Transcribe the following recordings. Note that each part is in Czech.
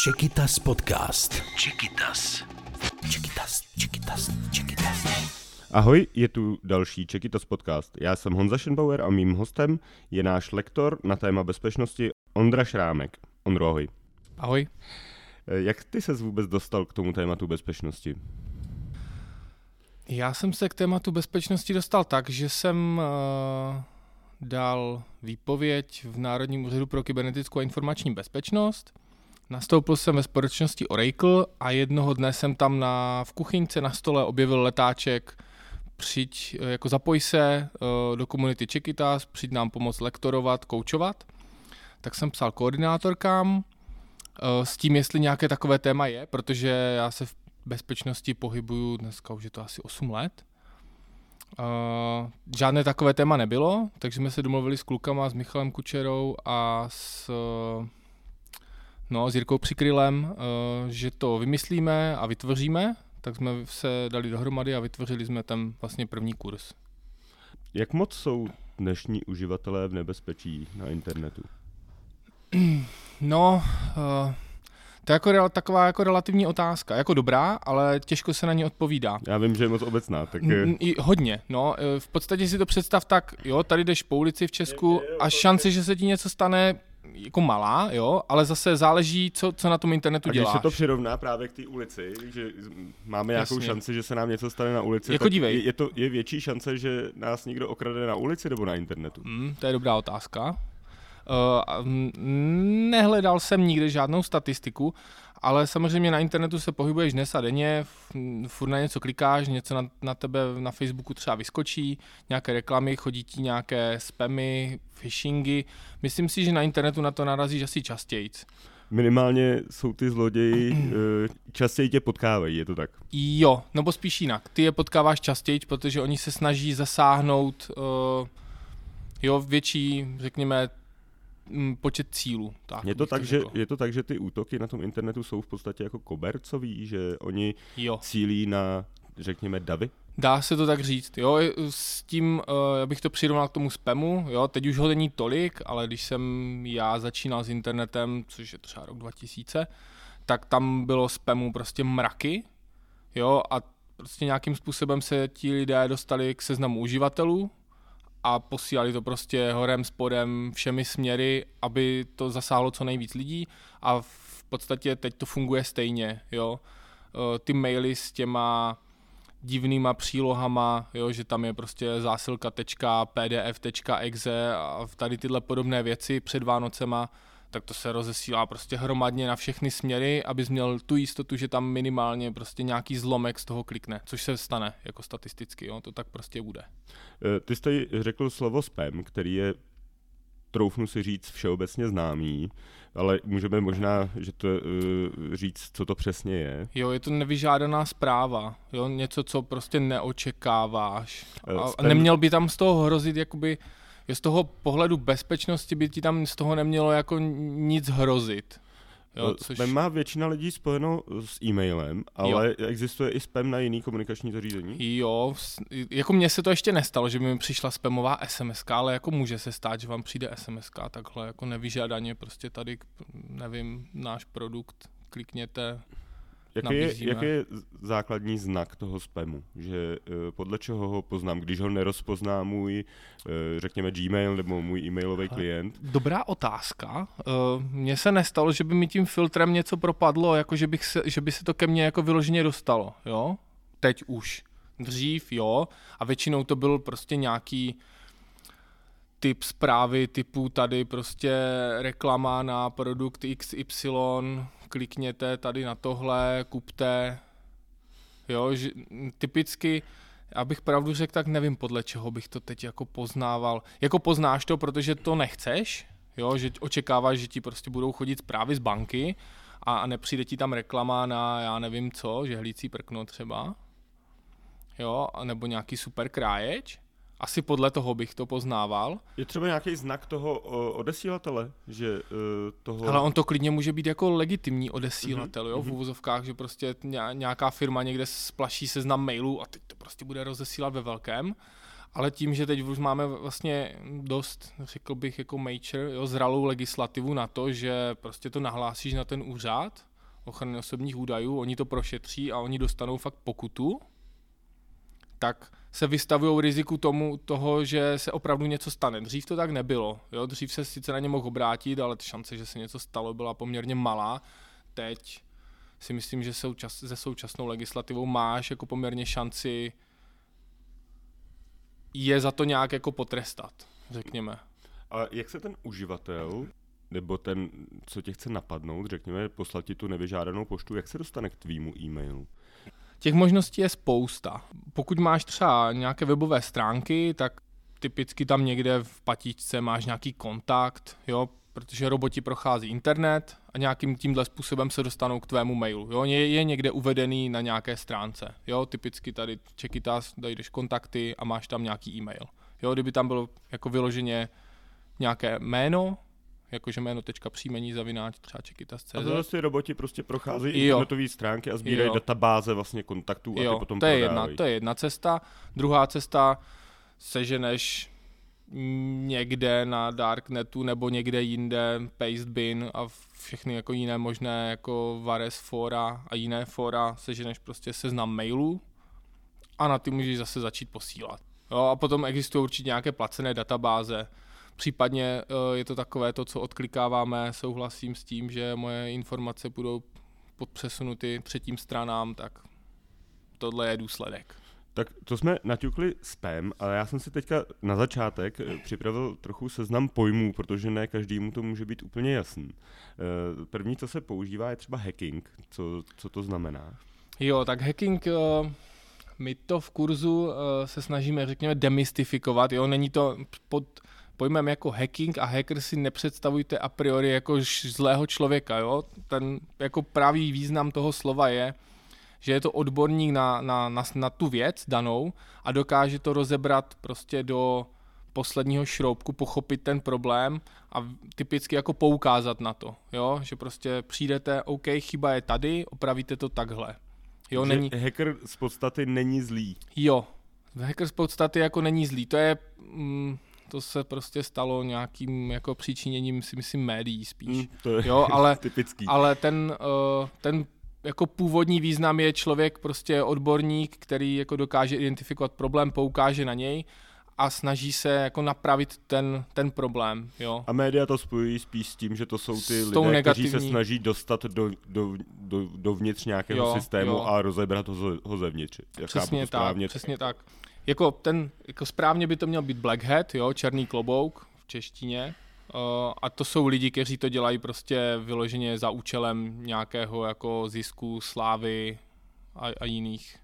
Czechitas podcast. Czechitas. Ahoj, je tu další Czechitas podcast. Já jsem Honza Schenbauer a mým hostem je náš lektor na téma bezpečnosti Ondra Šrámek. Ondro, ahoj. Ahoj. Jak ty ses vůbec dostal k tomu tématu bezpečnosti? Já jsem se k tématu bezpečnosti dostal tak, že jsem dal výpověď v Národním úřadu pro kybernetickou a informační bezpečnost. Nastoupil jsem ve společnosti Oracle a jednoho dne jsem tam v kuchyňce na stole objevil letáček přijď, jako zapoj se do komunity Czechitas, přijď nám pomoct lektorovat, koučovat. Tak jsem psal koordinátorkám s tím, jestli nějaké takové téma je, protože já se v bezpečnosti pohybuju dneska už je to asi 8 let. Žádné takové téma nebylo, takže jsme se domluvili s klukama, s Michalem Kučerou a s Jirkou Přikrylem, že to vymyslíme a vytvoříme, tak jsme se dali dohromady a vytvořili jsme tam vlastně první kurz. Jak moc jsou dnešní uživatelé v nebezpečí na internetu? No, to je jako taková jako relativní otázka, jako dobrá, ale těžko se na ní odpovídá. Já vím, že je moc obecná. Tak... Hodně, no, v podstatě si to představ tak, jo, tady jdeš po ulici v Česku a šance, že se ti něco stane, jako malá, jo, ale zase záleží, co na tom internetu děláš. A když se to přirovná právě k té ulici, že máme nějakou šanci, že se nám něco stane na ulici, jako dívej. Je větší šance, že nás někdo okrade na ulici nebo na internetu? To je dobrá otázka. Nehledal jsem nikde žádnou statistiku, ale samozřejmě na internetu se pohybuješ dnes a denně, furt na něco klikáš, něco na tebe na Facebooku třeba vyskočí, nějaké reklamy, chodí ti nějaké spamy, phishingy. Myslím si, že na internetu na to narazíš asi častějc. Minimálně jsou ty zloději, častěji tě potkávají, je to tak? Jo, nebo spíš jinak. Ty je potkáváš častěji, protože oni se snaží zasáhnout větší, řekněme, počet cílů. Tak, je to tak, že ty útoky na tom internetu jsou v podstatě jako kobercový, že oni cílí na, řekněme, davy? Dá se to tak říct. Jo, s tím, já bych to přirovnal k tomu spamu. Jo, teď už ho není tolik, ale když jsem já začínal s internetem, což je třeba rok 2000, tak tam bylo spamu prostě mraky. Jo, a prostě nějakým způsobem se ti lidé dostali k seznamu uživatelů a posílali to prostě horem, spodem, všemi směry, aby to zasáhlo co nejvíc lidí a v podstatě teď to funguje stejně, jo. Ty maily s těma divnýma přílohama, jo, že tam je prostě zásilka.pdf.exe a tady tyhle podobné věci před Vánocema, tak to se rozesílá prostě hromadně na všechny směry, abys měl tu jistotu, že tam minimálně prostě nějaký zlomek z toho klikne, což se stane jako statisticky, jo, to tak prostě bude. Ty jsi řekl slovo spam, který je, troufnu si říct, všeobecně známý, ale můžeme možná říct, co to přesně je. Jo, je to nevyžádaná zpráva, jo, něco, co prostě neočekáváš. A neměl by tam z toho hrozit jakoby... Z toho pohledu bezpečnosti by ti tam z toho nemělo jako nic hrozit. Jo, což... Spam má většina lidí spojeno s e-mailem, ale existuje i spam na jiný komunikační zařízení? Jo, jako mně se to ještě nestalo, že by mi přišla spamová SMS-ka, ale jako může se stát, že vám přijde SMS-ka takhle jako nevyžádaně, prostě tady, nevím, náš produkt, klikněte, nabízíme. Jaký je základní znak toho spamu? Že podle čeho ho poznám, když ho nerozpozná můj, řekněme, Gmail nebo můj e-mailový klient? Dobrá otázka. Mně se nestalo, že by mi tím filtrem něco propadlo, jako že by se to ke mně jako vyloženě dostalo. Jo? Teď už. Dřív jo. A většinou to byl prostě nějaký typ zprávy typu tady prostě reklama na produkt XY, klikněte tady na tohle, kupte, jo, že, typicky, abych pravdu řekl, tak nevím podle čeho bych to teď jako poznával, jako poznáš to, protože to nechceš, jo, že očekáváš, že ti prostě budou chodit zprávy z banky a nepřijde ti tam reklama na já nevím co, žehlící prkno třeba, jo, nebo nějaký super kráječ. Asi podle toho bych to poznával. Je třeba nějaký znak toho odesílatele? Že toho... Ale on to klidně může být jako legitimní odesílatel, jo, v uvozovkách, že prostě nějaká firma někde splaší seznam mailů a teď to prostě bude rozesílat ve velkém. Ale tím, že teď už máme vlastně dost, řekl bych, jako zralou legislativu na to, že prostě to nahlásíš na ten úřad ochrany osobních údajů, oni to prošetří a oni dostanou fakt pokutu, tak se vystavují riziku toho, že se opravdu něco stane. Dřív to tak nebylo. Jo? Dřív se sice na ně mohl obrátit, ale šance, že se něco stalo, byla poměrně malá. Teď si myslím, že se současnou legislativou máš jako poměrně šanci je za to nějak jako potrestat, řekněme. A jak se ten uživatel, nebo ten, co tě chce napadnout, řekněme, poslat ti tu nevyžádanou poštu, jak se dostane k tvýmu e-mailu? Těch možností je spousta. Pokud máš třeba nějaké webové stránky, tak typicky tam někde v patičce máš nějaký kontakt, jo, protože roboti prochází internet a nějakým tímhle způsobem se dostanou k tvému mailu. Jo, je někde uvedený na nějaké stránce. Jo, typicky tady Czechitas, jdeš kontakty a máš tam nějaký e-mail. Jo, kdyby tam bylo jako vyloženě nějaké jméno, jakože jméno.příjmení@czechitas.cz. A to zase roboti prostě procházejí internetové stránky a sbírají databáze vlastně kontaktů a ty potom prodávají. To je jedna cesta. Druhá cesta, seženeš někde na darknetu nebo někde jinde pastebin a všechny jako jiné možné jako Vares fora a jiné fora, seženeš prostě seznam mailů a na ty můžeš zase začít posílat. Jo, a potom existují určitě nějaké placené databáze. Případně je to takové to, co odklikáváme, souhlasím s tím, že moje informace budou podpřesunuty třetím stranám, tak tohle je důsledek. Tak to jsme naťukli spam, ale já jsem si teďka na začátek připravil trochu seznam pojmů, protože ne každému to může být úplně jasný. První, co se používá, je třeba hacking. Co to znamená? Jo, tak hacking, my to v kurzu se snažíme, řekněme, demystifikovat. Jo, není to pod pojmem jako hacking a hacker si nepředstavujte a priori jako zlého člověka. Jo? Ten jako pravý význam toho slova je, že je to odborník na tu věc danou a dokáže to rozebrat prostě do posledního šroubku, pochopit ten problém a typicky jako poukázat na to, jo? Že prostě přijdete, OK, chyba je tady, opravíte to takhle. Jo, není... Hacker z podstaty není zlý. Jo, hacker z podstaty jako není zlý, to je... To se prostě stalo nějakým jako příčiněním, si myslím, médií spíš. To je jo, ale, typický. Ale ten jako původní význam je člověk, prostě odborník, který jako dokáže identifikovat problém, poukáže na něj a snaží se jako napravit ten problém. Jo. A média to spojují spíš s tím, že to jsou ty lidé, negativní... kteří se snaží dostat dovnitř nějakého systému a rozebrat ho zevnitř. Přesně tak. Jako správně by to měl být black hat, jo, černý klobouk v češtině. A to jsou lidi, kteří to dělají prostě vyloženě za účelem nějakého jako zisku, slávy a jiných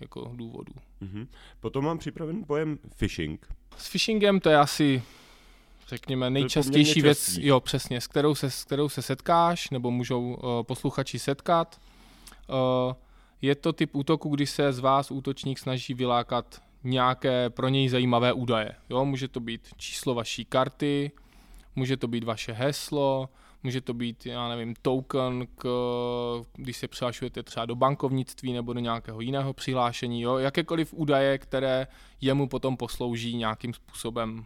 jako důvodů. Mm-hmm. Potom mám připraven pojem phishing. S phishingem to je asi, řekněme, nejčastější věc, jo, přesně, s kterou se setkáš, nebo můžou posluchači setkat. Je to typ útoku, když se z vás útočník snaží vylákat nějaké pro něj zajímavé údaje. Jo, může to být číslo vaší karty, může to být vaše heslo, může to být, já nevím, token, když se přihlašujete třeba do bankovnictví nebo do nějakého jiného přihlášení. Jo, jakékoliv údaje, které jemu potom poslouží nějakým způsobem.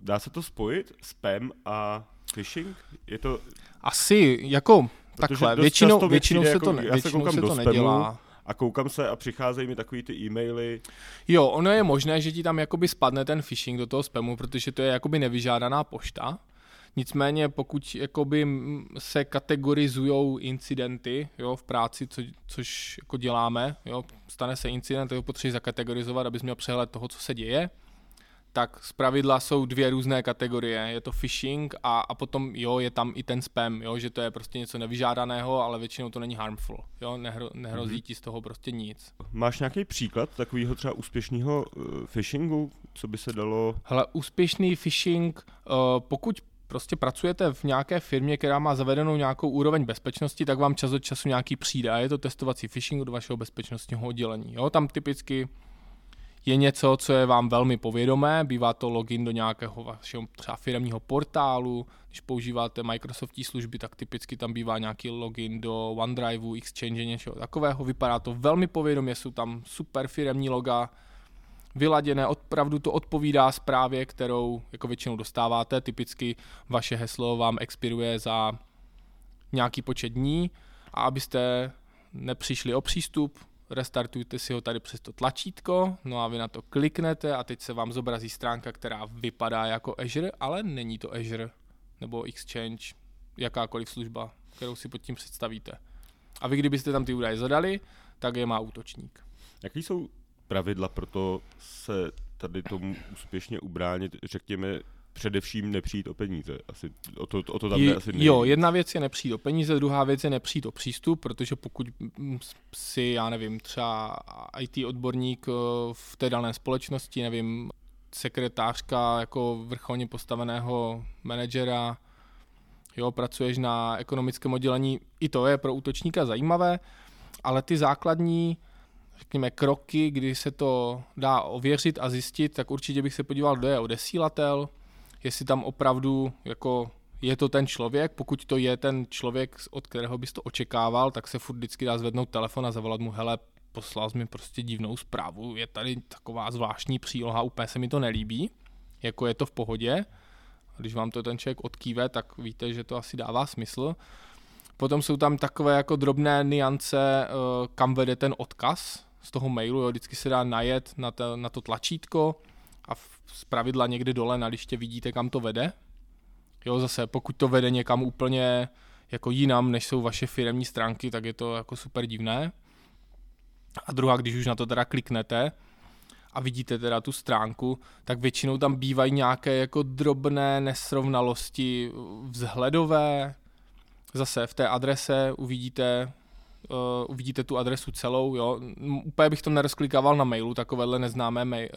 Dá se to spojit spam a phishing? Je to... Asi, jako... Takhle, většinou se to nedělá. Já se koukám do spamu a přicházejí mi takový ty e-maily. Jo, ono je možné, že ti tam jakoby spadne ten phishing do toho spamu, protože to je jakoby nevyžádaná pošta. Nicméně pokud jakoby se kategorizujou incidenty, jo, v práci, což jako děláme, jo, stane se incident, to potřebuješ zakategorizovat, abys měl přehled toho, co se děje, tak zpravidla jsou dvě různé kategorie. Je to phishing a potom jo, je tam i ten spam, jo, že to je prostě něco nevyžádaného, ale většinou to není harmful. Jo, nehrozí ti z toho prostě nic. Máš nějaký příklad takového třeba úspěšného phishingu, co by se dalo? Hele, úspěšný phishing, pokud prostě pracujete v nějaké firmě, která má zavedenou nějakou úroveň bezpečnosti, tak vám čas od času nějaký přijde a je to testovací phishing od vašeho bezpečnostního oddělení. Jo, tam typicky je něco, co je vám velmi povědomé, bývá to login do nějakého vašeho třeba firemního portálu, když používáte Microsoftí služby, tak typicky tam bývá nějaký login do OneDriveu, Exchange, něčeho takového, vypadá to velmi povědomě, jsou tam super firemní loga, vyladěné, opravdu to odpovídá zprávě, kterou jako většinou dostáváte. Typicky vaše heslo vám expiruje za nějaký počet dní a abyste nepřišli o přístup, restartujte si ho tady přes to tlačítko, no a vy na to kliknete a teď se vám zobrazí stránka, která vypadá jako Azure, ale není to Azure nebo Exchange, jakákoliv služba, kterou si pod tím představíte. A vy kdybyste tam ty údaje zadali, tak je má útočník. Jaký jsou pravidla pro to se tady tomu úspěšně ubránit, řekněme, především nepřijít o peníze? Asi o to tam asi nejde. Jo, jedna věc je nepřijít o peníze, druhá věc je nepřijít o přístup, protože pokud si, já nevím, třeba IT odborník v té dané společnosti, nevím, sekretářka jako vrcholně postaveného manažera, jo, pracuješ na ekonomickém oddělení, i to je pro útočníka zajímavé, ale ty základní, řekněme, kroky, kdy se to dá ověřit a zjistit, tak určitě bych se podíval, kdo je odesílatel, jestli tam opravdu jako je to ten člověk, pokud to je ten člověk, od kterého bys to očekával, tak se furt vždycky dá zvednout telefon a zavolat mu, hele, poslal jsi mi prostě divnou zprávu, je tady taková zvláštní příloha, úplně se mi to nelíbí, jako je to v pohodě. Když vám to ten člověk odkýve, tak víte, že to asi dává smysl. Potom jsou tam takové jako drobné niance, kam vede ten odkaz z toho mailu, jo, vždycky se dá najet na to tlačítko a zpravidla někde dole na liště vidíte, kam to vede. Jo, zase, pokud to vede někam úplně jako jinam, než jsou vaše firemní stránky, tak je to jako super divné. A druhá, když už na to teda kliknete a vidíte teda tu stránku, tak většinou tam bývají nějaké jako drobné nesrovnalosti vzhledové. Zase v té adrese uvidíte tu adresu celou, jo. Úplně bych to nerozklikával na mailu, takovéhle neznámé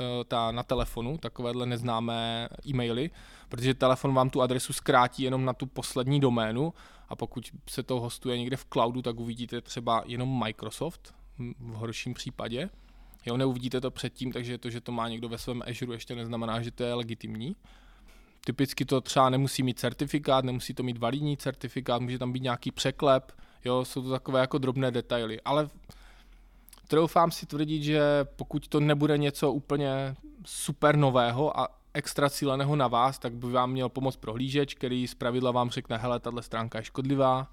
na telefonu, takovéhle neznámé e-maily, protože telefon vám tu adresu zkrátí jenom na tu poslední doménu a pokud se to hostuje někde v cloudu, tak uvidíte třeba jenom Microsoft v horším případě. Jo, neuvidíte to předtím, takže to, že to má někdo ve svém Azure, ještě neznamená, že to je legitimní. Typicky to třeba nemusí mít certifikát, nemusí to mít validní certifikát, může tam být nějaký překlep, jo, jsou to takové jako drobné detaily, ale troufám si tvrdit, že pokud to nebude něco úplně super nového a extra cíleného na vás, tak by vám měl pomoct prohlížeč, který zpravidla vám řekne, hele, tahle stránka je škodlivá,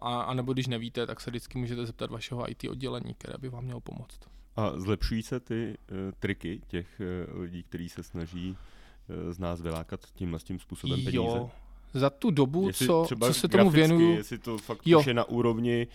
a nebo když nevíte, tak se vždycky můžete zeptat vašeho IT oddělení, které by vám mělo pomoct. A zlepšují se ty triky těch lidí, kteří se snaží z nás vylákat tím způsobem peníze? Jo, za tu dobu, jestli co se tomu věnuju. Jestli to fakt už je na úrovni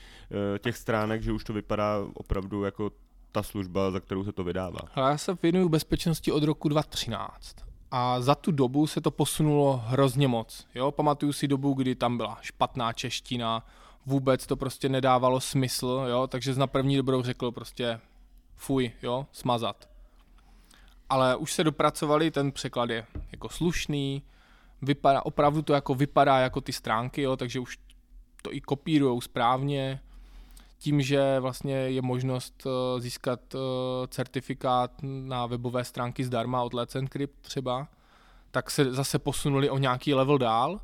těch stránek, že už to vypadá opravdu jako ta služba, za kterou se to vydává. Ale já se věnuju bezpečnosti od roku 2013 a za tu dobu se to posunulo hrozně moc. Jo, pamatuju si dobu, kdy tam byla špatná čeština, vůbec to prostě nedávalo smysl, jo, takže na první dobrou řekl prostě fuj, jo, smazat. Ale už se dopracovali, ten překlad je jako slušný, opravdu to jako vypadá jako ty stránky, jo, takže už to i kopírujou správně. Tím, že vlastně je možnost získat certifikát na webové stránky zdarma od Let's Encrypt třeba, tak se zase posunuli o nějaký level dál.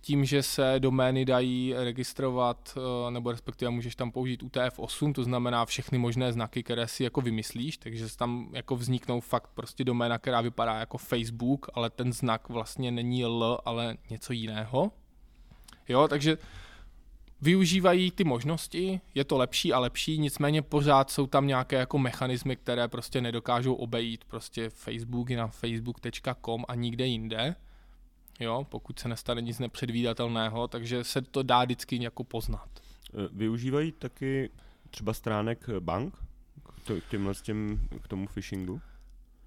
Tím, že se domény dají registrovat, nebo respektive můžeš tam použít UTF-8, to znamená všechny možné znaky, které si jako vymyslíš, takže tam jako vzniknou fakt prostě doména, která vypadá jako Facebook, ale ten znak vlastně není L, ale něco jiného. Jo, takže využívají ty možnosti, je to lepší a lepší, nicméně pořád jsou tam nějaké jako mechanismy, které prostě nedokážou obejít, prostě Facebook je na facebook.com a nikde jinde. Jo, pokud se nestane nic nepředvídatelného, takže se to dá vždycky jako poznat. Využívají taky třeba stránek bank k tomu phishingu?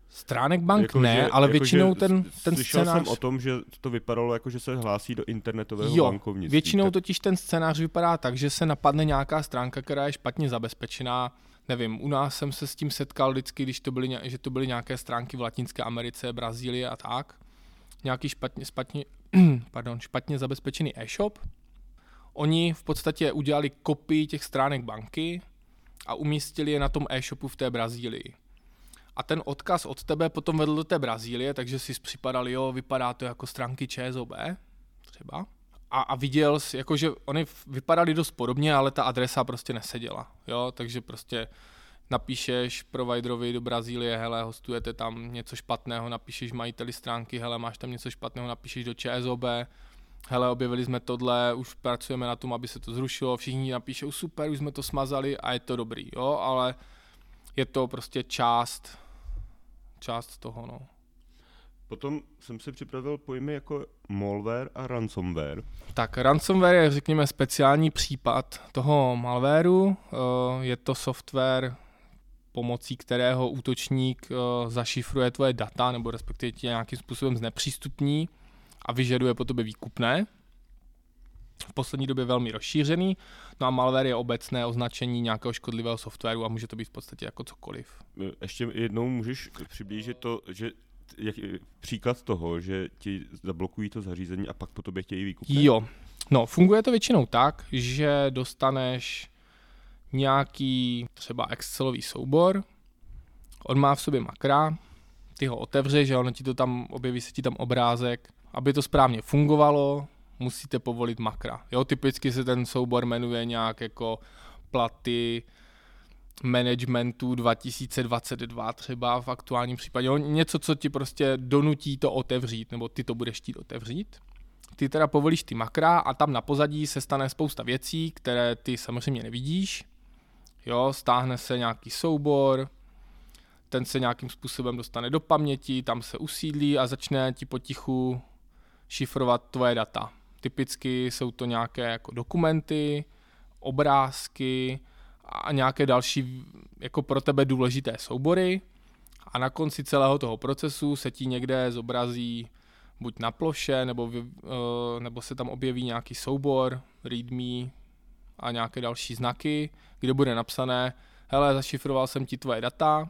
Stránek bank jako ne, že, ale jako většinou ten slyšel scénář... Slyšel jsem o tom, že to vypadalo jako, že se hlásí do internetového bankovnictví. Většinou tak... totiž ten scénář vypadá tak, že se napadne nějaká stránka, která je špatně zabezpečená. Nevím, u nás jsem se s tím setkal vždycky, když to byly nějaké stránky v Latinské Americe, Brazílii a tak. Nějaký špatně zabezpečený e-shop. Oni v podstatě udělali kopii těch stránek banky a umístili je na tom e-shopu v té Brazílii. A ten odkaz od tebe potom vedl do té Brazílie, takže si připadali, jo, vypadá to jako stránky ČSOB třeba. A viděl jsi, jakože oni vypadali dost podobně, ale ta adresa prostě neseděla. Jo, takže prostě napíšeš providerovi do Brazílie, hele, hostujete tam něco špatného, napíšeš majiteli stránky, hele, máš tam něco špatného, napíšeš do ČSOB, hele, objevili jsme tohle, už pracujeme na tom, aby se to zrušilo, všichni napíšou, super, už jsme to smazali a je to dobrý, jo, ale je to prostě část toho, no. Potom jsem si připravil pojmy jako malware a ransomware. Tak ransomware je, řekněme, speciální případ toho malwareu. Je to software, pomocí kterého útočník zašifruje tvoje data, nebo respektive tě nějakým způsobem znepřístupní a vyžaduje po tobě výkupné. V poslední době velmi rozšířený. No a malware je obecné označení nějakého škodlivého softwaru a může to být v podstatě jako cokoliv. Ještě jednou můžeš přiblížit to, že příklad toho, že ti zablokují to zařízení a pak po tobě chtějí výkupné? Jo, no funguje to většinou tak, že dostaneš nějaký třeba Excelový soubor, on má v sobě makra, ty ho otevřeš a ono ti to tam, objeví se ti tam obrázek. Aby to správně fungovalo, musíte povolit makra. Jo, typicky se ten soubor jmenuje nějak jako platy managementu 2022 třeba v aktuálním případě. Jo, něco, co ti prostě donutí to otevřít, nebo ty to budeš chtít otevřít. Ty teda povolíš ty makra a tam na pozadí se stane spousta věcí, které ty samozřejmě nevidíš. Jo, stáhne se nějaký soubor, ten se nějakým způsobem dostane do paměti, tam se usídlí a začne ti potichu šifrovat tvoje data. Typicky jsou to nějaké jako dokumenty, obrázky a nějaké další jako pro tebe důležité soubory a na konci celého toho procesu se ti někde zobrazí buď na ploše, nebo se tam objeví nějaký soubor, readme a nějaké další znaky, kde bude napsané, hele, zašifroval jsem ti tvoje data,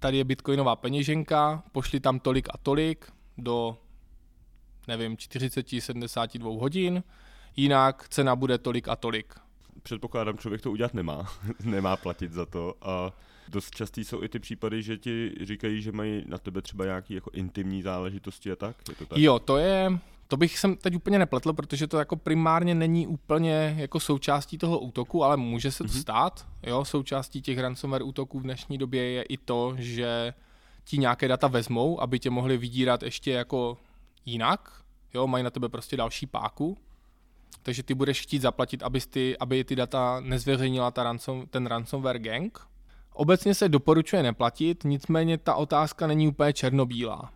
tady je bitcoinová peněženka, pošli tam tolik a tolik do, nevím, 40-72 hodin, jinak cena bude tolik a tolik. Předpokládám, člověk to udělat nemá, nemá platit za to a dost častý jsou i ty případy, že ti říkají, že mají na tebe třeba nějaké jako intimní záležitosti a tak? Je to tak? Jo, to bych sem teď úplně nepletl, protože to jako primárně není úplně jako součástí toho útoku, ale může se to stát. Jo, součástí těch ransomware útoků v dnešní době je i to, že ti nějaké data vezmou, aby tě mohli vydírat ještě jako jinak. Jo, mají na tebe prostě další páku. Takže ty budeš chtít zaplatit, aby ty data nezveřejnila ten ransomware gang. Obecně se doporučuje neplatit, nicméně ta otázka není úplně černobílá.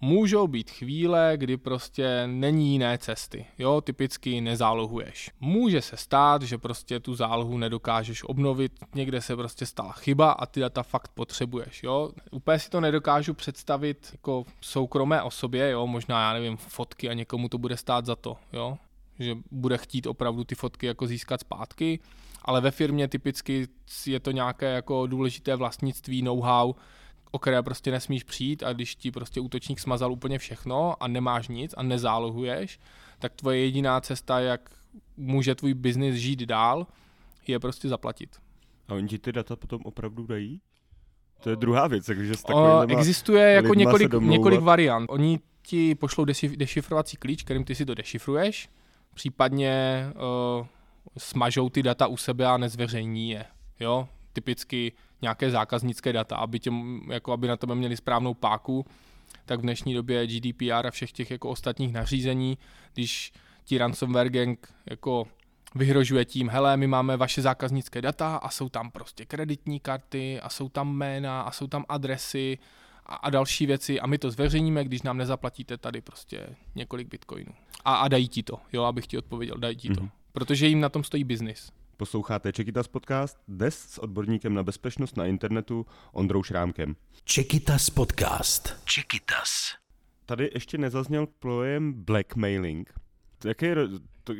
Můžou být chvíle, kdy prostě není jiné cesty, jo, typicky nezálohuješ. Může se stát, že prostě tu zálohu nedokážeš obnovit, někde se prostě stala chyba a ty data fakt potřebuješ, jo. Úplně si to nedokážu představit jako soukromé osobě, jo, možná já nevím, fotky a někomu to bude stát za to, jo. Že bude chtít opravdu ty fotky jako získat zpátky, ale ve firmě typicky je to nějaké jako důležité vlastnictví, know-how, o které prostě nesmíš přijít a když ti prostě útočník smazal úplně všechno a nemáš nic a nezálohuješ, tak tvoje jediná cesta, jak může tvůj biznis žít dál, je prostě zaplatit. A oni ti ty data potom opravdu dají? To je druhá věc, takže s takovým existuje jako několik variant. Oni ti pošlou dešifrovací klíč, kterým ty si to dešifruješ, případně smažou ty data u sebe a nezveřejní je. Jo? Typicky nějaké zákaznické data, aby na tebe měli správnou páku, tak v dnešní době GDPR a všech těch jako ostatních nařízení, když ti ransomware gang jako vyhrožuje tím, hele, my máme vaše zákaznické data a jsou tam prostě kreditní karty a jsou tam jména a jsou tam adresy a další věci a my to zveřejníme, když nám nezaplatíte tady prostě několik bitcoinů. A dají ti to, jo, abych ti odpověděl, dají ti to, protože jim na tom stojí biznis. Posloucháte Czechitas podcast dnes s odborníkem na bezpečnost na internetu Ondrou Šrámkem. Czechitas podcast. Czechitas. Tady ještě nezazněl pojem blackmailing.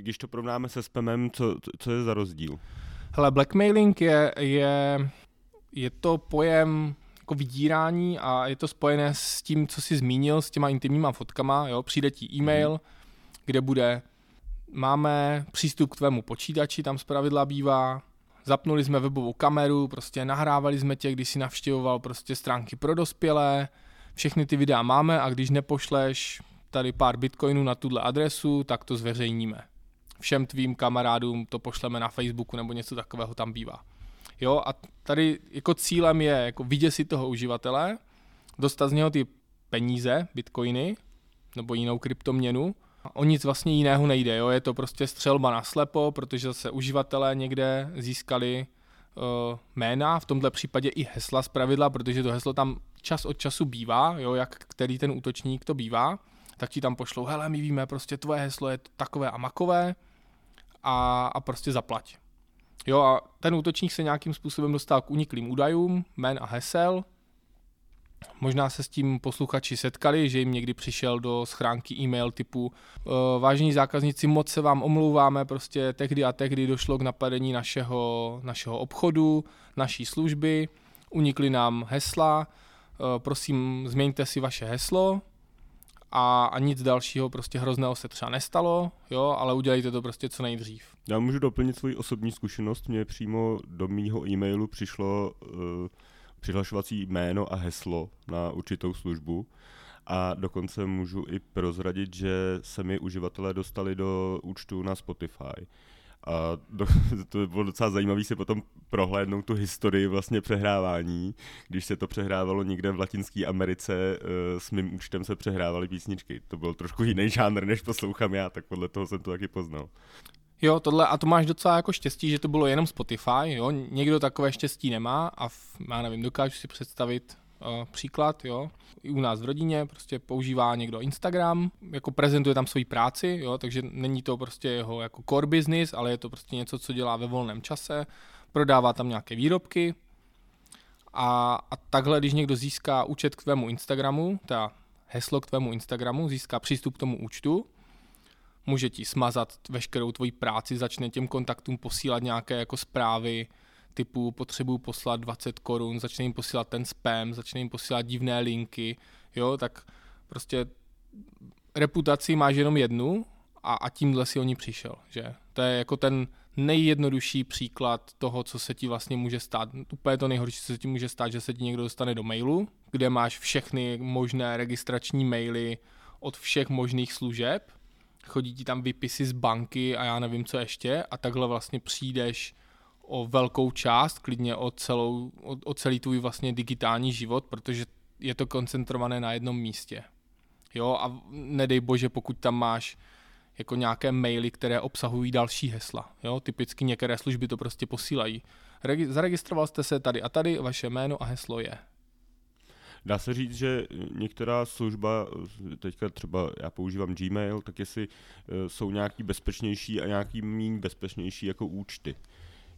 Když to porovnáme se spamem, co je za rozdíl? Hele, blackmailing je to pojem jako vydírání a je to spojené s tím, co jsi zmínil, s těma intimníma fotkama. Jo? Přijde ti e-mail, kde bude... Máme přístup k tvému počítači, tam zpravidla bývá. Zapnuli jsme webovou kameru, prostě nahrávali jsme tě, když si navštěvoval prostě stránky pro dospělé. Všechny ty videa máme a když nepošleš tady pár bitcoinů na tuhle adresu, tak to zveřejníme. Všem tvým kamarádům to pošleme na Facebooku nebo něco takového tam bývá. Jo, a tady jako cílem je jako vyděsit toho uživatele, dostat z něho ty peníze, bitcoiny nebo jinou kryptoměnu. O nic vlastně jiného nejde, jo? Je to prostě střelba naslepo, protože zase uživatelé někde získali jména, v tomhle případě i hesla zpravidla, protože to heslo tam čas od času bývá, jo? Jak který ten útočník to bývá, tak ti tam pošlou, hele, my víme, prostě tvoje heslo je takové a makové a prostě zaplať. Jo, a ten útočník se nějakým způsobem dostal k uniklým údajům, jmén a hesel. Možná se s tím posluchači setkali, že jim někdy přišel do schránky e-mail typu vážení zákazníci, moc se vám omlouváme, prostě tehdy a tehdy došlo k napadení našeho obchodu, naší služby, unikly nám hesla, prosím změňte si vaše heslo a nic dalšího prostě hrozného se třeba nestalo, jo, ale udělejte to prostě co nejdřív. Já můžu doplnit svoji osobní zkušenost, mě přímo do mýho e-mailu přišlo přihlašovací jméno a heslo na určitou službu a dokonce můžu i prozradit, že se mi uživatelé dostali do účtu na Spotify. A to bylo docela zajímavé si potom prohlédnout tu historii vlastně přehrávání, když se to přehrávalo někde v Latinské Americe, s mým účtem se přehrávaly písničky. To byl trošku jiný žánr, než poslouchám já, tak podle toho jsem to taky poznal. Jo, tohle, a to máš docela jako štěstí, že to bylo jenom Spotify, jo, někdo takové štěstí nemá a já nevím, dokážu si představit příklad, jo, i u nás v rodině prostě používá někdo Instagram, jako prezentuje tam svoji práci, jo, takže není to prostě jeho jako core business, ale je to prostě něco, co dělá ve volném čase, prodává tam nějaké výrobky a takhle, když někdo získá účet k tvému Instagramu, teda heslo k tvému Instagramu, získá přístup k tomu účtu, může ti smazat veškerou tvoji práci, začne těm kontaktům posílat nějaké jako zprávy typu potřebuju poslat 20 Kč, začne jim posílat ten spam, začne jim posílat divné linky, jo, tak prostě reputaci máš jenom jednu a tímhle si o ní přišel, že? To je jako ten nejjednodušší příklad toho, co se ti vlastně může stát. Úplně to nejhorší, co se ti může stát, že se ti někdo dostane do mailu, kde máš všechny možné registrační maily od všech možných služeb, chodí ti tam výpisy z banky a já nevím, co ještě, a takhle vlastně přijdeš o velkou část, klidně o celý tvůj vlastně digitální život, protože je to koncentrované na jednom místě. Jo, a nedej bože, pokud tam máš jako nějaké maily, které obsahují další hesla. Jo, typicky některé služby to prostě posílají. Zaregistroval jste se tady a tady, vaše jméno a heslo je. Dá se říct, že některá služba, teďka třeba já používám Gmail, tak jestli jsou nějaký bezpečnější a nějaký méně bezpečnější jako účty.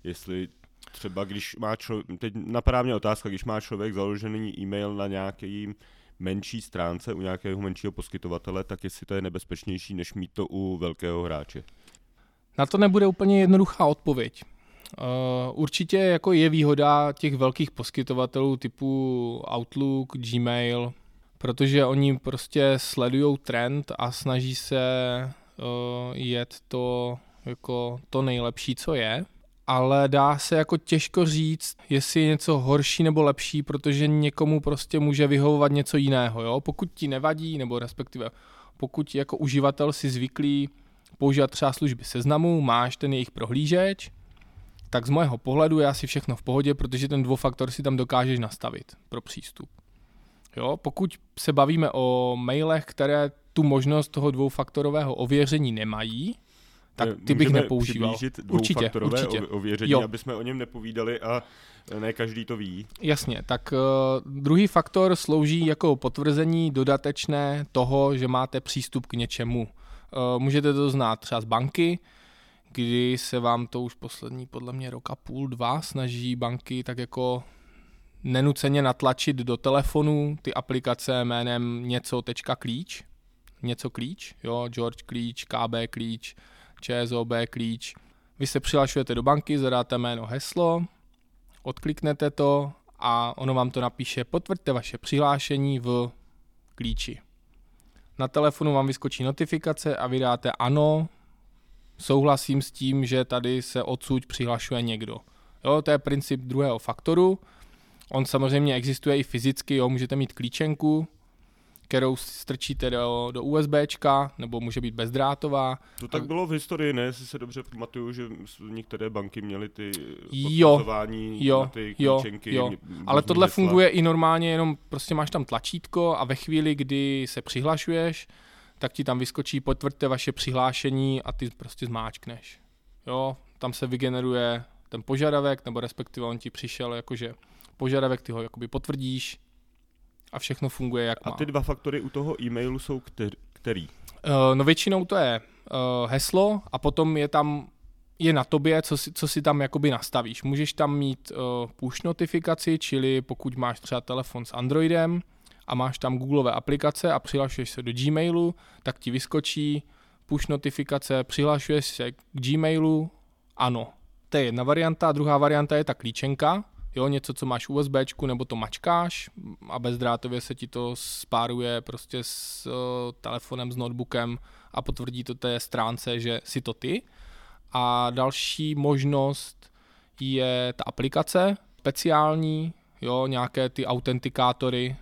Jestli třeba, když má člověk, teď napadá mě otázka, když má člověk založený e-mail na nějaký menší stránce u nějakého menšího poskytovatele, tak jestli to je nebezpečnější, než mít to u velkého hráče. Na to nebude úplně jednoduchá odpověď. Určitě jako je výhoda těch velkých poskytovatelů typu Outlook, Gmail, protože oni prostě sledují trend a snaží se jet to jako to nejlepší, co je, ale dá se jako těžko říct, jestli je něco horší nebo lepší, protože někomu prostě může vyhovovat něco jiného, jo? Pokud ti nevadí, nebo respektive pokud jako uživatel si zvyklý používat třeba služby Seznamu, máš ten jejich prohlížeč, tak z mého pohledu je asi všechno v pohodě, protože ten dvoufaktor si tam dokážeš nastavit pro přístup. Jo, pokud se bavíme o mailech, které tu možnost toho dvoufaktorového ověření nemají, tak ty bych nepoužíval. Dvoufaktorové ověření, jo. Aby jsme o něm nepovídali a ne každý to ví. Jasně, tak druhý faktor slouží jako potvrzení dodatečné toho, že máte přístup k něčemu. Můžete to znát třeba z banky, kdy se vám to už poslední podle mě rok a půl, dva snaží banky tak jako nenuceně natlačit do telefonu ty aplikace jménem něco klíč, jo, George klíč, KB klíč, ČSOB klíč. Vy se přihlašujete do banky, zadáte jméno, heslo, odkliknete to a ono vám to napíše, potvrďte vaše přihlášení v klíči. Na telefonu vám vyskočí notifikace a vydáte ano, souhlasím s tím, že tady se odsud přihlašuje někdo. Jo, to je princip druhého faktoru. On samozřejmě existuje i fyzicky, jo, můžete mít klíčenku, kterou strčíte do USBčka, nebo může být bezdrátová. To tak bylo v historii, ne? Jestli se dobře pamatuju, že některé banky měly ty podpazování, ty klíčenky. Jo. Ale tohle funguje i normálně, jenom prostě máš tam tlačítko a ve chvíli, kdy se přihlašuješ, tak ti tam vyskočí potvrďte vaše přihlášení a ty prostě zmáčkneš. Jo, tam se vygeneruje ten požadavek, nebo respektive on ti přišel jakože požadavek, ty ho jakoby potvrdíš a všechno funguje jak má. A ty dva faktory u toho e-mailu jsou který? No většinou to je heslo a potom je na tobě, co si tam jakoby nastavíš. Můžeš tam mít push notifikaci, čili pokud máš třeba telefon s Androidem a máš tam Googleové aplikace a přihlašuješ se do Gmailu, tak ti vyskočí push notifikace, přihlašuješ se k Gmailu, ano. To je jedna varianta, druhá varianta je ta klíčenka, jo, něco, co máš USBčku, nebo to mačkáš a bezdrátově se ti to spáruje prostě s telefonem, s notebookem a potvrdí to té stránce, že jsi to ty. A další možnost je ta aplikace speciální, jo, nějaké ty autentikátory,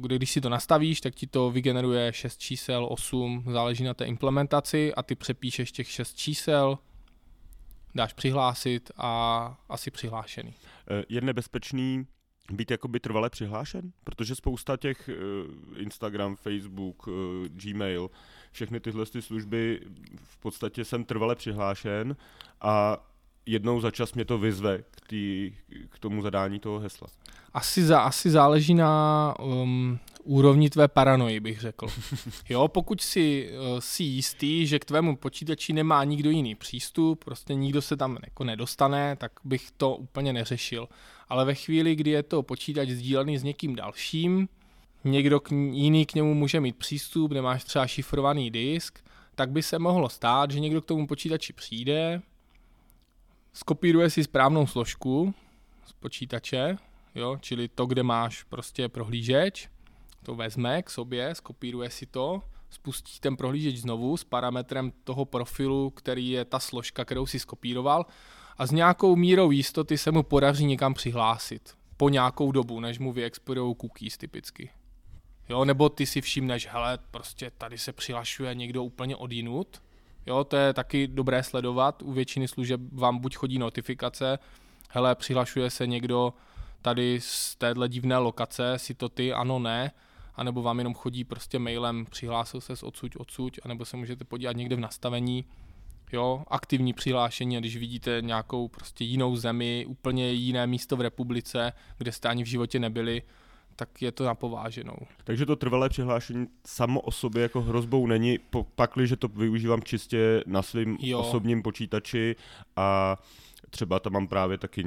když si to nastavíš, tak ti to vygeneruje 6 čísel, 8, záleží na té implementaci a ty přepíšeš těch 6 čísel, dáš přihlásit a asi přihlášený. Je nebezpečný být jakoby trvale přihlášen? Protože spousta těch Instagram, Facebook, Gmail, všechny tyhle služby v podstatě jsem trvale přihlášen a jednou za čas mě to vyzve k tomu zadání toho hesla. Asi záleží na úrovni tvé paranoji, bych řekl. Jo, pokud si jistý, že k tvému počítači nemá nikdo jiný přístup, prostě nikdo se tam jako nedostane, tak bych to úplně neřešil. Ale ve chvíli, kdy je to počítač sdílený s někým dalším, někdo jiný k němu může mít přístup, nemáš třeba šifrovaný disk, tak by se mohlo stát, že někdo k tomu počítači přijde, skopíruje si správnou složku z počítače, jo, čili to, kde máš prostě prohlížeč, to vezme k sobě, skopíruje si to, spustí ten prohlížeč znovu s parametrem toho profilu, který je ta složka, kterou si skopíroval a s nějakou mírou jistoty se mu podaří někam přihlásit po nějakou dobu, než mu vyexpirujou cookies typicky. Jo, nebo ty si všimneš, hele, prostě tady se přihlašuje někdo úplně odjinud. Jo, to je taky dobré sledovat, u většiny služeb vám buď chodí notifikace, hele, přihlašuje se někdo tady z téhle divné lokace, si to ty, ano, ne, anebo vám jenom chodí prostě mailem, přihlásil ses odsuď, anebo se můžete podívat někde v nastavení, jo, aktivní přihlášení, a když vidíte nějakou prostě jinou zemi, úplně jiné místo v republice, kde jste ani v životě nebyli, tak je to napováženou. Takže to trvalé přihlášení samo o sobě jako hrozbou není, pakliže to využívám čistě na svým osobním počítači a třeba tam mám právě taky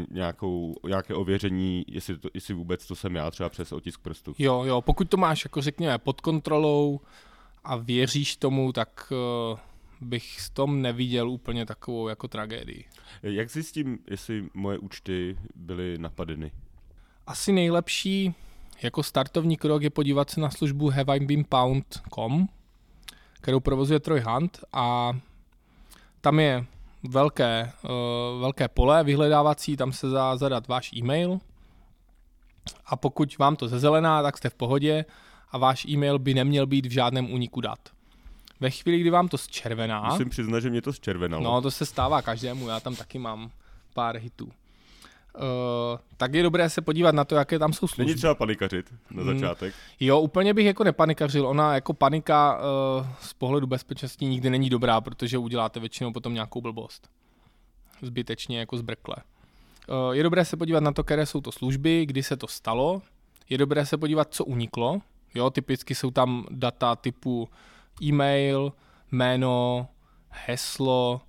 nějaké ověření, jestli vůbec to jsem já, třeba přes otisk prstu. Jo, pokud to máš jako řekněme pod kontrolou a věříš tomu, tak bych s tom neviděl úplně takovou jako tragédii. Jak zjistím, jestli moje účty byly napadeny? Asi nejlepší jako startovní krok je podívat se na službu haveibeenpwned.com, kterou provozuje Troy Hunt, a tam je velké pole vyhledávací, tam se dá zadat váš e-mail a pokud vám to zezelená, tak jste v pohodě a váš e-mail by neměl být v žádném úniku dat. Ve chvíli, kdy vám to zčervená... Musím přiznat, že mě to zčervenalo. No, to se stává každému, já tam taky mám pár hitů. Tak je dobré se podívat na to, jaké tam jsou služby. Není třeba panikařit na začátek? Jo, úplně bych jako nepanikařil. Ona jako panika z pohledu bezpečnosti nikdy není dobrá, protože uděláte většinou potom nějakou blbost. Zbytečně jako zbrkle. Je dobré se podívat na to, které jsou to služby, kdy se to stalo. Je dobré se podívat, co uniklo. Jo, typicky jsou tam data typu e-mail, jméno, heslo,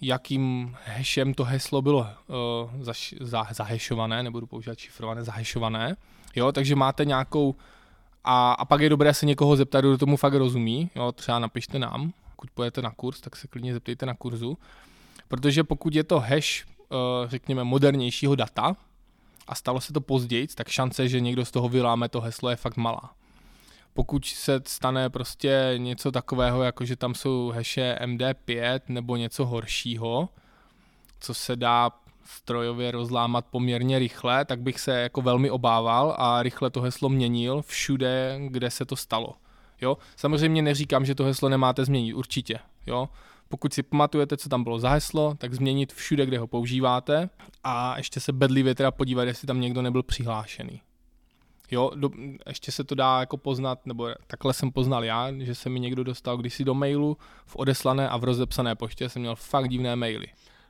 jakým hashem to heslo bylo zahashované, nebudu používat šifrované, zahashované. Jo, takže máte nějakou... A pak je dobré se někoho zeptat, kdo tomu fakt rozumí. Jo, třeba napište nám, pokud půjdete na kurz, tak se klidně zeptejte na kurzu. Protože pokud je to hash, řekněme, modernějšího data a stalo se to později, tak šance, že někdo z toho vyláme to heslo, je fakt malá. Pokud se stane prostě něco takového, jako že tam jsou hashe MD5 nebo něco horšího, co se dá strojově rozlámat poměrně rychle, tak bych se jako velmi obával a rychle to heslo měnil všude, kde se to stalo. Jo? Samozřejmě neříkám, že to heslo nemáte změnit, určitě. Jo? Pokud si pamatujete, co tam bylo za heslo, tak změnit všude, kde ho používáte a ještě se bedlivě teda podívat, jestli tam někdo nebyl přihlášený. Jo, ještě se to dá jako poznat, nebo takhle jsem poznal já, že se mi někdo dostal kdysi do mailu, v odeslané a v rozepsané poště jsem měl fakt divné maily.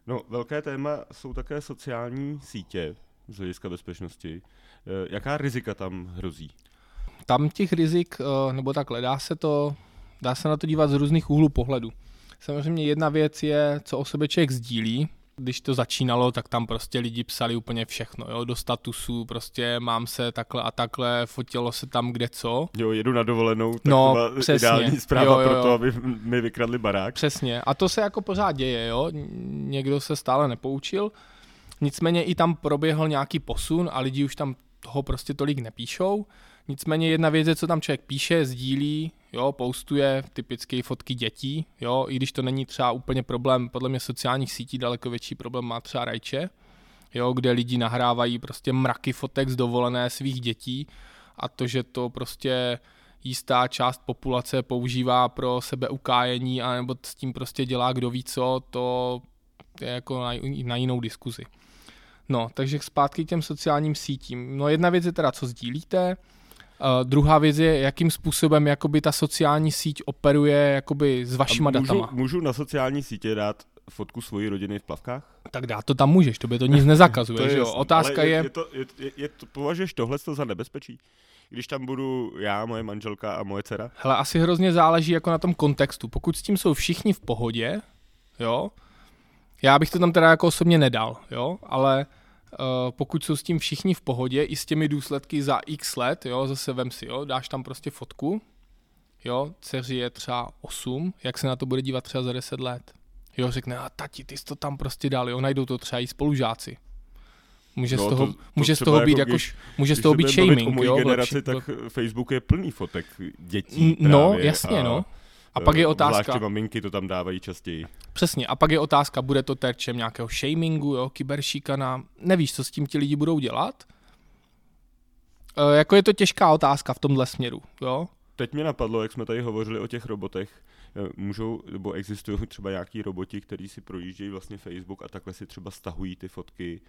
No, velké téma jsou také sociální sítě z hlediska bezpečnosti. Jaká rizika tam hrozí? Tam těch rizik, nebo takhle, dá se na to dívat z různých úhlů pohledu. Samozřejmě jedna věc je, co o sobě člověk sdílí. Když to začínalo, tak tam prostě lidi psali úplně všechno, jo, do statusu, prostě mám se takhle a takhle, fotilo se tam kde co. Jo, jedu na dovolenou, tak no, to byla ideální zpráva pro to, aby mi vykradli barák. Přesně, a to se jako pořád děje, jo, někdo se stále nepoučil, nicméně i tam proběhl nějaký posun a lidi už tam toho prostě tolik nepíšou, nicméně jedna věc je, co tam člověk píše, sdílí, jo, postuje typické fotky dětí, jo, i když to není třeba úplně problém, podle mě sociálních sítí daleko větší problém má třeba rajče, jo, kde lidi nahrávají prostě mraky fotek z dovolené svých dětí a to, že to prostě jistá část populace používá pro sebeukájení anebo s tím prostě dělá kdo ví co, to je jako na jinou diskuzi. No, takže zpátky k těm sociálním sítím. No jedna věc je teda, co sdílíte, druhá věc je, jakým způsobem jakoby ta sociální síť operuje jakoby s vašima datama. Můžu na sociální sítě dát fotku svojí rodiny v plavkách? Tak dát to tam můžeš, tobě to nic nezakazuje. To je jo? Jasný, otázka je... Považuješ tohleto za nebezpečí? Když tam budu já, moje manželka a moje dcera? Hele, asi hrozně záleží jako na tom kontextu. Pokud s tím jsou všichni v pohodě, jo, já bych to tam teda jako osobně nedal, jo, ale... Pokud jsou s tím všichni v pohodě, i s těmi důsledky za x let, jo, zase vem si, jo, dáš tam prostě fotku, jo, dceři je třeba 8, jak se na to bude dívat třeba za 10 let. Jo, řekne, a tati, ty jsi to tam prostě dal, jo, najdou to třeba i spolužáci. Může, no, může z toho být jako může z toho být shaming, jo, generaci, tak Facebook je plný fotek dětí právě. No, jasně, no. A pak je otázka. Zvláště maminky to tam dávají častěji. Přesně. A pak je otázka, bude to terčem nějakého shamingu, jo, kyberšikana. Nevíš, co s tím ti lidi budou dělat? Jako je to těžká otázka v tomhle směru, jo? Teď mě napadlo, jak jsme tady hovořili o těch robotech. Můžou, nebo existují třeba nějaký roboti, který si projíždějí vlastně Facebook a takhle si třeba stahují ty fotky,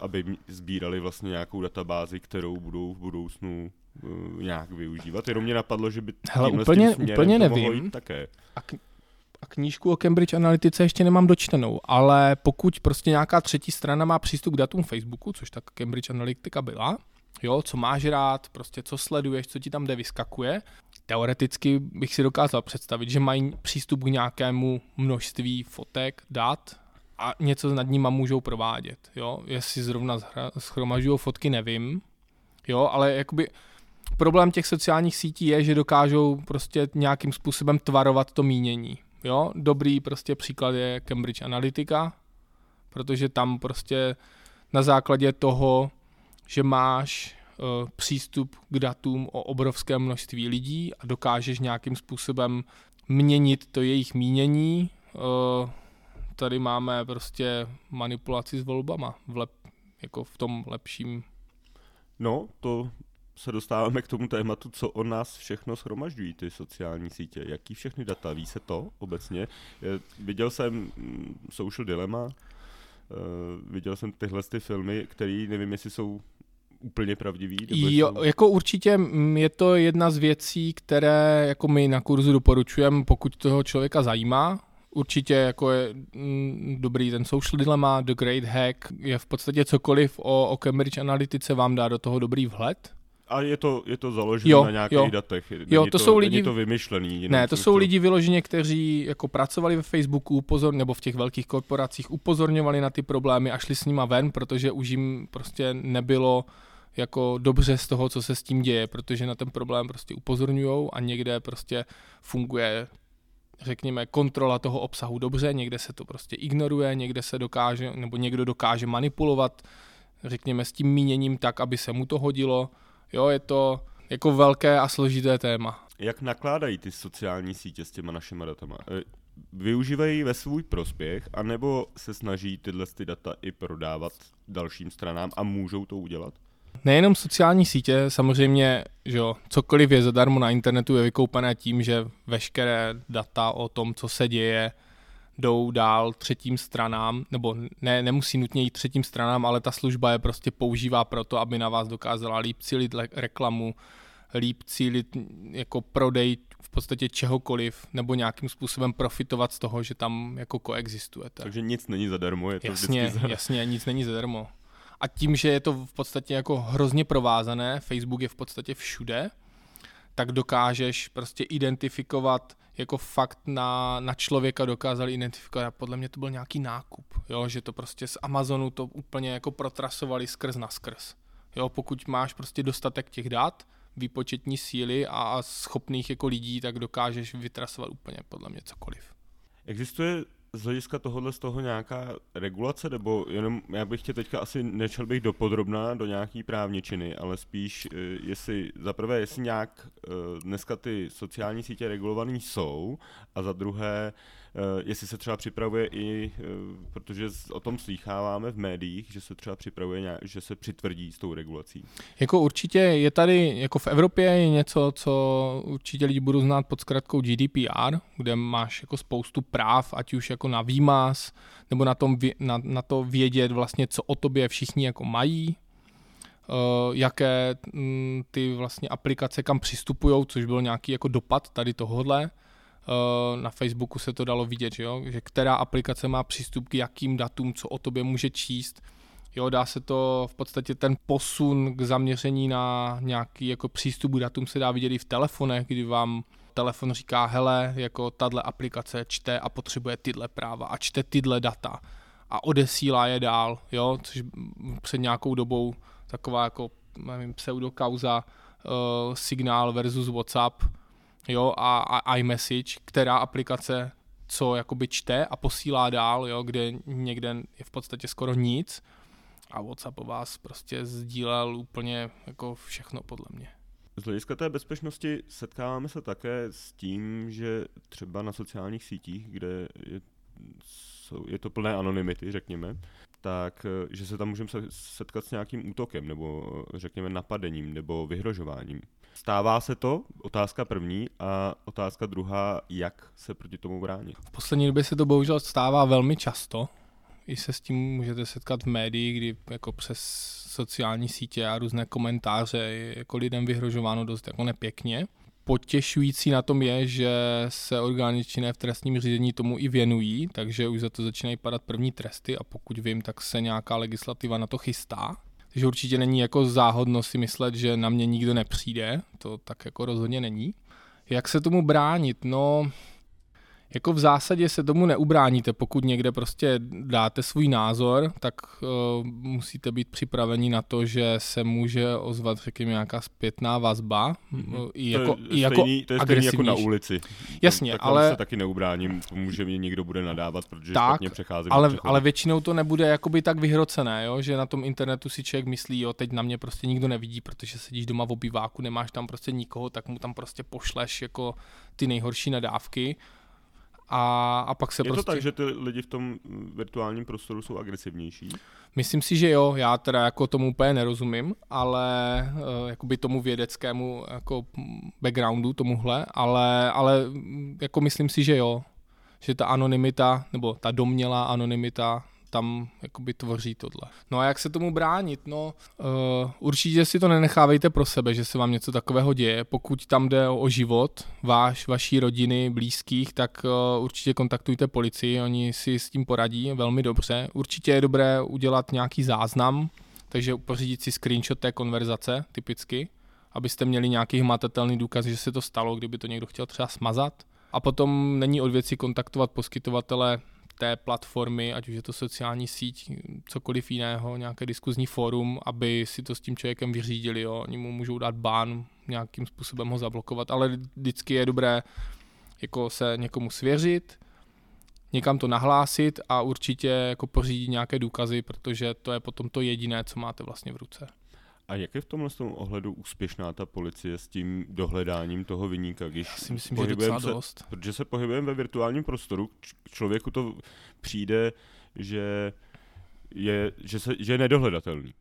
aby sbírali vlastně nějakou databázi, kterou budou v budoucnu nějak využívat. Jenom mě napadlo, že by tímhle s tím směrem to mohlo jít také. A knížku o Cambridge Analytice ještě nemám dočtenou, ale pokud prostě nějaká třetí strana má přístup k datům Facebooku, což tak Cambridge Analytica byla, jo, co máš rád, prostě co sleduješ, co ti tam jde vyskakuje, teoreticky bych si dokázal představit, že mají přístup k nějakému množství fotek, dat a něco nad nima můžou provádět. Jo. Jestli zrovna shromažují fotky, nevím, jo, ale jakoby... Problém těch sociálních sítí je, že dokážou prostě nějakým způsobem tvarovat to mínění. Jo? Dobrý prostě příklad je Cambridge Analytica, protože tam prostě na základě toho, že máš přístup k datům o obrovském množství lidí a dokážeš nějakým způsobem měnit to jejich mínění. Tady máme prostě manipulaci s volbama jako v tom lepším. No, to... se dostáváme k tomu tématu, co o nás všechno shromažďují ty sociální sítě. Jaký všechny data? Ví se to obecně? Viděl jsem Social Dilemma, viděl jsem tyhle ty filmy, které nevím, jestli jsou úplně pravdivý. Jo, jsou... Jako určitě je to jedna z věcí, které jako my na kurzu doporučujeme, pokud toho člověka zajímá. Určitě jako je dobrý ten Social Dilemma, The Great Hack, je v podstatě cokoliv o Cambridge Analytice vám dá do toho dobrý vhled. A je to založené na nějakých datech. Jo, to jsou lidi, není to vymyšlený. Ne, to jsou lidi vyloženě, kteří jako pracovali ve Facebooku, nebo v těch velkých korporacích, upozorňovali na ty problémy a šli s nima ven, protože už jim prostě nebylo jako dobře z toho, co se s tím děje, protože na ten problém prostě upozorňujou a někde prostě funguje, řekněme, kontrola toho obsahu dobře, někde se to prostě ignoruje, někde se dokáže, nebo někdo dokáže manipulovat, řekněme, s tím míněním tak, aby se mu to hodilo. Jo, je to jako velké a složité téma. Jak nakládají ty sociální sítě s těma našima datama? využívají ve svůj prospěch, anebo se snaží tyhle ty data i prodávat dalším stranám a můžou to udělat? Nejenom sociální sítě, samozřejmě, že jo, cokoliv je zadarmo na internetu je vykoupené tím, že veškeré data o tom, co se děje, jdou dál třetím stranám, nebo ne, nemusí nutně jít třetím stranám, ale ta služba je prostě používá proto, aby na vás dokázala líp cílit reklamu, líp cílit jako prodej v podstatě čehokoliv, nebo nějakým způsobem profitovat z toho, že tam jako koexistujete. Takže nic není zadarmo, je to vždycky zadarmo. Jasně, nic není zadarmo. A tím, že je to v podstatě jako hrozně provázané, Facebook je v podstatě všude, tak dokážeš prostě identifikovat, jako fakt na člověka dokázali identifikovat, podle mě to byl nějaký nákup, jo? Že to prostě z Amazonu to úplně jako protrasovali skrz na skrz. Jo? Pokud máš prostě dostatek těch dat, výpočetní síly a schopných jako lidí, tak dokážeš vytrasovat úplně podle mě cokoliv. Existuje z hlediska tohohle z toho nějaká regulace, nebo jenom já bych tě teďka asi nešel bych dopodrobná do nějaký právničiny, ale spíš jestli, zaprvé jestli nějak dneska ty sociální sítě regulovaný jsou a za druhé, jestli se třeba připravuje i, protože o tom slýcháváme v médiích, že se třeba připravuje nějak, že se přitvrdí s tou regulací. Jako určitě je tady, jako v Evropě je něco, co určitě lidi budou znát pod zkratkou GDPR, kde máš jako spoustu práv, ať už jako na výmaz, nebo na to vědět vlastně, co o tobě všichni jako mají, jaké ty vlastně aplikace kam přistupujou, což byl nějaký jako dopad tady tohodle. Na Facebooku se to dalo vidět, že jo? Že která aplikace má přístup k jakým datům, co o tobě může číst. Jo, dá se to v podstatě ten posun k zaměření na nějaký jako přístup k datům se dá vidět i v telefonech, kdy vám telefon říká, hele, jako tahle aplikace čte a potřebuje tyhle práva a čte tyhle data a odesílá je dál, jo? Což před nějakou dobou taková jako, nevím, pseudokauza Signal versus WhatsApp, jo, a iMessage, která aplikace co jakoby čte a posílá dál, jo, kde někde je v podstatě skoro nic a WhatsApp o vás prostě sdílel úplně jako všechno podle mě. Z hlediska té bezpečnosti setkáváme se také s tím, že třeba na sociálních sítích, kde je to plné anonymity, řekněme, tak, že se tam můžeme setkat s nějakým útokem, nebo řekněme napadením, nebo vyhrožováním. Stává se to? Otázka první a otázka druhá, jak se proti tomu bránit? V poslední době se to bohužel stává velmi často. I se s tím můžete setkat v médiích, kdy jako přes sociální sítě a různé komentáře je jako lidem vyhrožováno dost jako nepěkně. Potěšující na tom je, že se orgány činné v trestním řízení tomu i věnují, takže už za to začínají padat první tresty a pokud vím, tak se nějaká legislativa na to chystá. Takže určitě není jako záhodno si myslet, že na mě nikdo nepřijde, to tak jako rozhodně není. Jak se tomu bránit? No, jako v zásadě se tomu neubráníte, pokud někde prostě dáte svůj názor, tak musíte být připraveni na to, že se může ozvat řekněme nějaká zpětná vazba. Mm-hmm. To je stejný jako na ulici. Jasně, tak ale... se taky neubráním, může mě někdo bude nadávat, protože špatně přecházím. Ale většinou to nebude jakoby tak vyhrocené, jo? Že na tom internetu si člověk myslí, jo, teď na mě prostě nikdo nevidí, protože sedíš doma v obýváku, nemáš tam prostě nikoho, tak mu tam prostě pošleš jako ty nejhorší nadávky. A pak se je prostě... to tak, že ty lidi v tom virtuálním prostoru jsou agresivnější? Myslím si, že jo, já teda jako tomu úplně nerozumím, ale jakoby tomu vědeckému jako backgroundu tomuhle, ale jako myslím si, že jo, že ta anonymita, nebo ta domnělá anonymita tam jakoby tvoří tohle. No a jak se tomu bránit? No, určitě si to nenechávejte pro sebe, že se vám něco takového děje. Pokud tam jde o život váš, vaší rodiny, blízkých, tak určitě kontaktujte policii, oni si s tím poradí velmi dobře. Určitě je dobré udělat nějaký záznam, takže pořídit si screenshot té konverzace typicky, abyste měli nějaký hmatatelný důkaz, že se to stalo, kdyby to někdo chtěl třeba smazat. A potom není od věci kontaktovat poskytovatele té platformy, ať už je to sociální síť, cokoliv jiného, nějaké diskuzní fórum, aby si to s tím člověkem vyřídili, jo. Oni mu můžou dát ban, nějakým způsobem ho zablokovat, ale vždycky je dobré jako se někomu svěřit, někam to nahlásit a určitě jako pořídit nějaké důkazy, protože to je potom to jediné, co máte vlastně v ruce. A jak je v tomhle ohledu úspěšná ta policie s tím dohledáním toho viníka? Když já si myslím, že docela dost. Protože se pohybujeme ve virtuálním prostoru, člověku to přijde, že je nedohledatelný.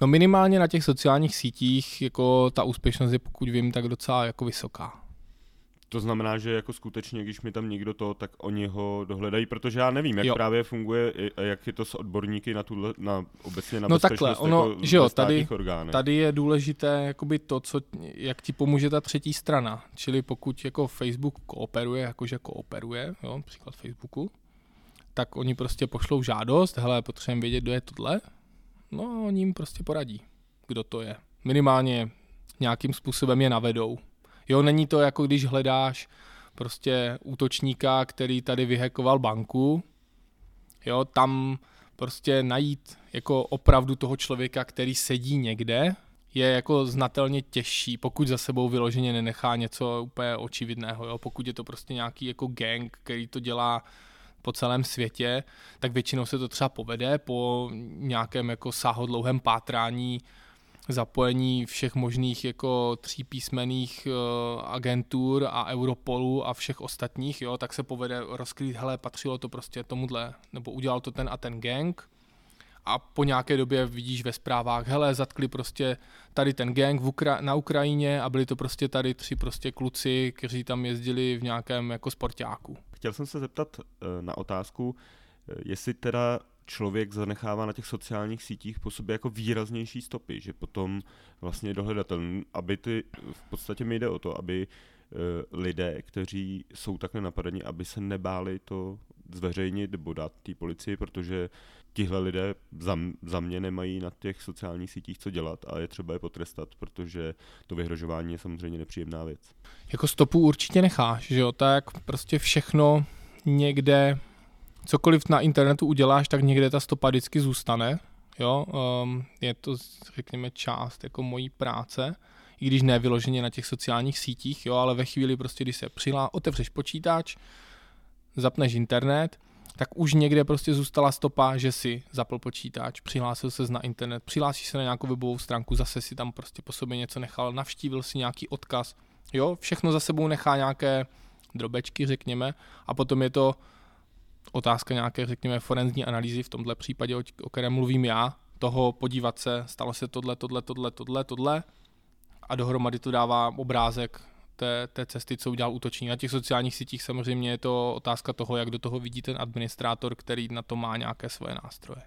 No minimálně na těch sociálních sítích jako ta úspěšnost je, pokud vím, tak docela jako vysoká. To znamená, že jako skutečně, když mi tam někdo to, tak oni ho dohledají, protože já nevím, jak právě funguje, jak je to s odborníky na tuhle, na obecně na bezpečnost jako ve státních orgánech. Tady je důležité jakoby to, jak ti pomůže ta třetí strana, čili pokud jako Facebook kooperuje, jakože kooperuje, jo, příklad Facebooku, tak oni prostě pošlou žádost, hele, potřebujeme vědět, kdo je tohle, no a oni jim prostě poradí, kdo to je. Minimálně nějakým způsobem je navedou. Jo, není to jako když hledáš prostě útočníka, který tady vyhackoval banku, jo, tam prostě najít jako opravdu toho člověka, který sedí někde, je jako znatelně těžší, pokud za sebou vyloženě nenechá něco úplně očividného, jo, pokud je to prostě nějaký jako gang, který to dělá po celém světě, tak většinou se to třeba povede po nějakém jako sáhodlouhém pátrání, zapojení všech možných jako třípísmených agentur a Europolu a všech ostatních, jo, tak se povede rozkrýt, hele, patřilo to prostě tomuhle, nebo udělal to ten a ten gang a po nějaké době vidíš ve zprávách, hele, zatkli prostě tady ten gang na Ukrajině a byli to prostě tady tři prostě kluci, kteří tam jezdili v nějakém jako sportáku. Chtěl jsem se zeptat na otázku, jestli teda člověk zanechává na těch sociálních sítích po sobě jako výraznější stopy, že potom vlastně je dohledatelný, aby v podstatě mi jde o to, aby lidé, kteří jsou takhle napadeni, aby se nebáli to zveřejnit nebo dát té policii, protože tihle lidé za mě nemají na těch sociálních sítích co dělat a je třeba je potrestat, protože to vyhrožování je samozřejmě nepříjemná věc. Jako stopu určitě necháš, že jo, tak prostě všechno někde, cokoliv na internetu uděláš, tak někde ta stopa vždycky zůstane, jo, je to, řekněme, část jako mojí práce, i když ne vyloženě na těch sociálních sítích, jo, ale ve chvíli prostě, když se otevřeš počítač, zapneš internet, tak už někde prostě zůstala stopa, že si zapl počítač, přihlásil ses na internet, přihlásíš se na nějakou webovou stránku, zase si tam prostě po sobě něco nechal, navštívil si nějaký odkaz, jo, všechno za sebou nechá nějaké drobečky, řekněme, a potom je to otázka nějaké, řekněme, forenzní analýzy, v tomhle případě, o kterém mluvím já, toho podívat se, stalo se tohle a dohromady to dává obrázek té cesty, co udělal útočník. Na těch sociálních sítích samozřejmě je to otázka toho, jak do toho vidí ten administrátor, který na to má nějaké svoje nástroje.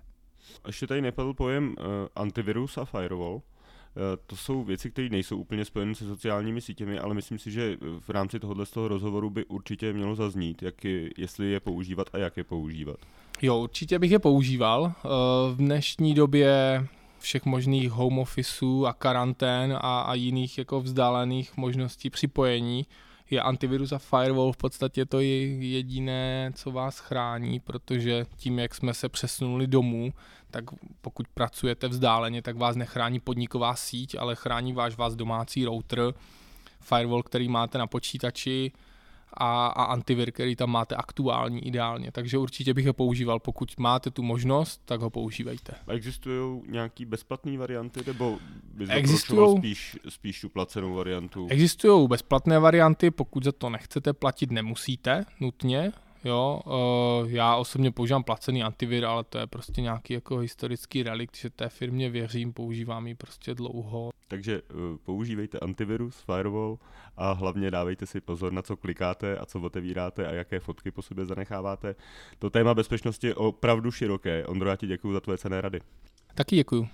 Ještě tady nepadl pojem antivirus a firewall. To jsou věci, které nejsou úplně spojené se sociálními sítěmi, ale myslím si, že v rámci tohohle z toho rozhovoru by určitě mělo zaznít, jestli je používat a jak je používat. Jo, určitě bych je používal. V dnešní době všech možných home officeů a karantén a jiných jako vzdálených možností připojení je antivirus a firewall v podstatě to je jediné, co vás chrání, protože tím, jak jsme se přesunuli domů, tak pokud pracujete vzdáleně, tak vás nechrání podniková síť, ale chrání vás domácí router, firewall, který máte na počítači a antivir, který tam máte aktuální ideálně. Takže určitě bych ho používal. Pokud máte tu možnost, tak ho používejte. Existují nějaké bezplatné varianty, nebo bys doporučoval spíš tu placenou variantu? Existují bezplatné varianty, pokud za to nechcete platit, nemusíte nutně. Jo, já osobně používám placený antivir, ale to je prostě nějaký jako historický relikt, že té firmě věřím, používám ji prostě dlouho. Takže používejte antivirus, firewall a hlavně dávejte si pozor na co klikáte a co otevíráte a jaké fotky po sobě zanecháváte. To téma bezpečnosti je opravdu široké. Ondro, já ti děkuju za tvoje cenné rady. Taky děkuju.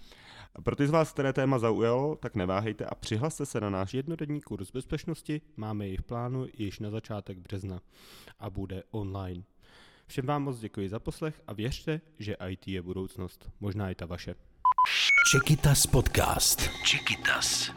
A pro ty z vás, které téma zaujalo, tak neváhejte a přihlaste se na náš jednodenní kurz bezpečnosti, máme ji v plánu již na začátek března a bude online. Všem vám moc děkuji za poslech a věřte, že IT je budoucnost, možná i ta vaše. Czechitas podcast. Czechitas.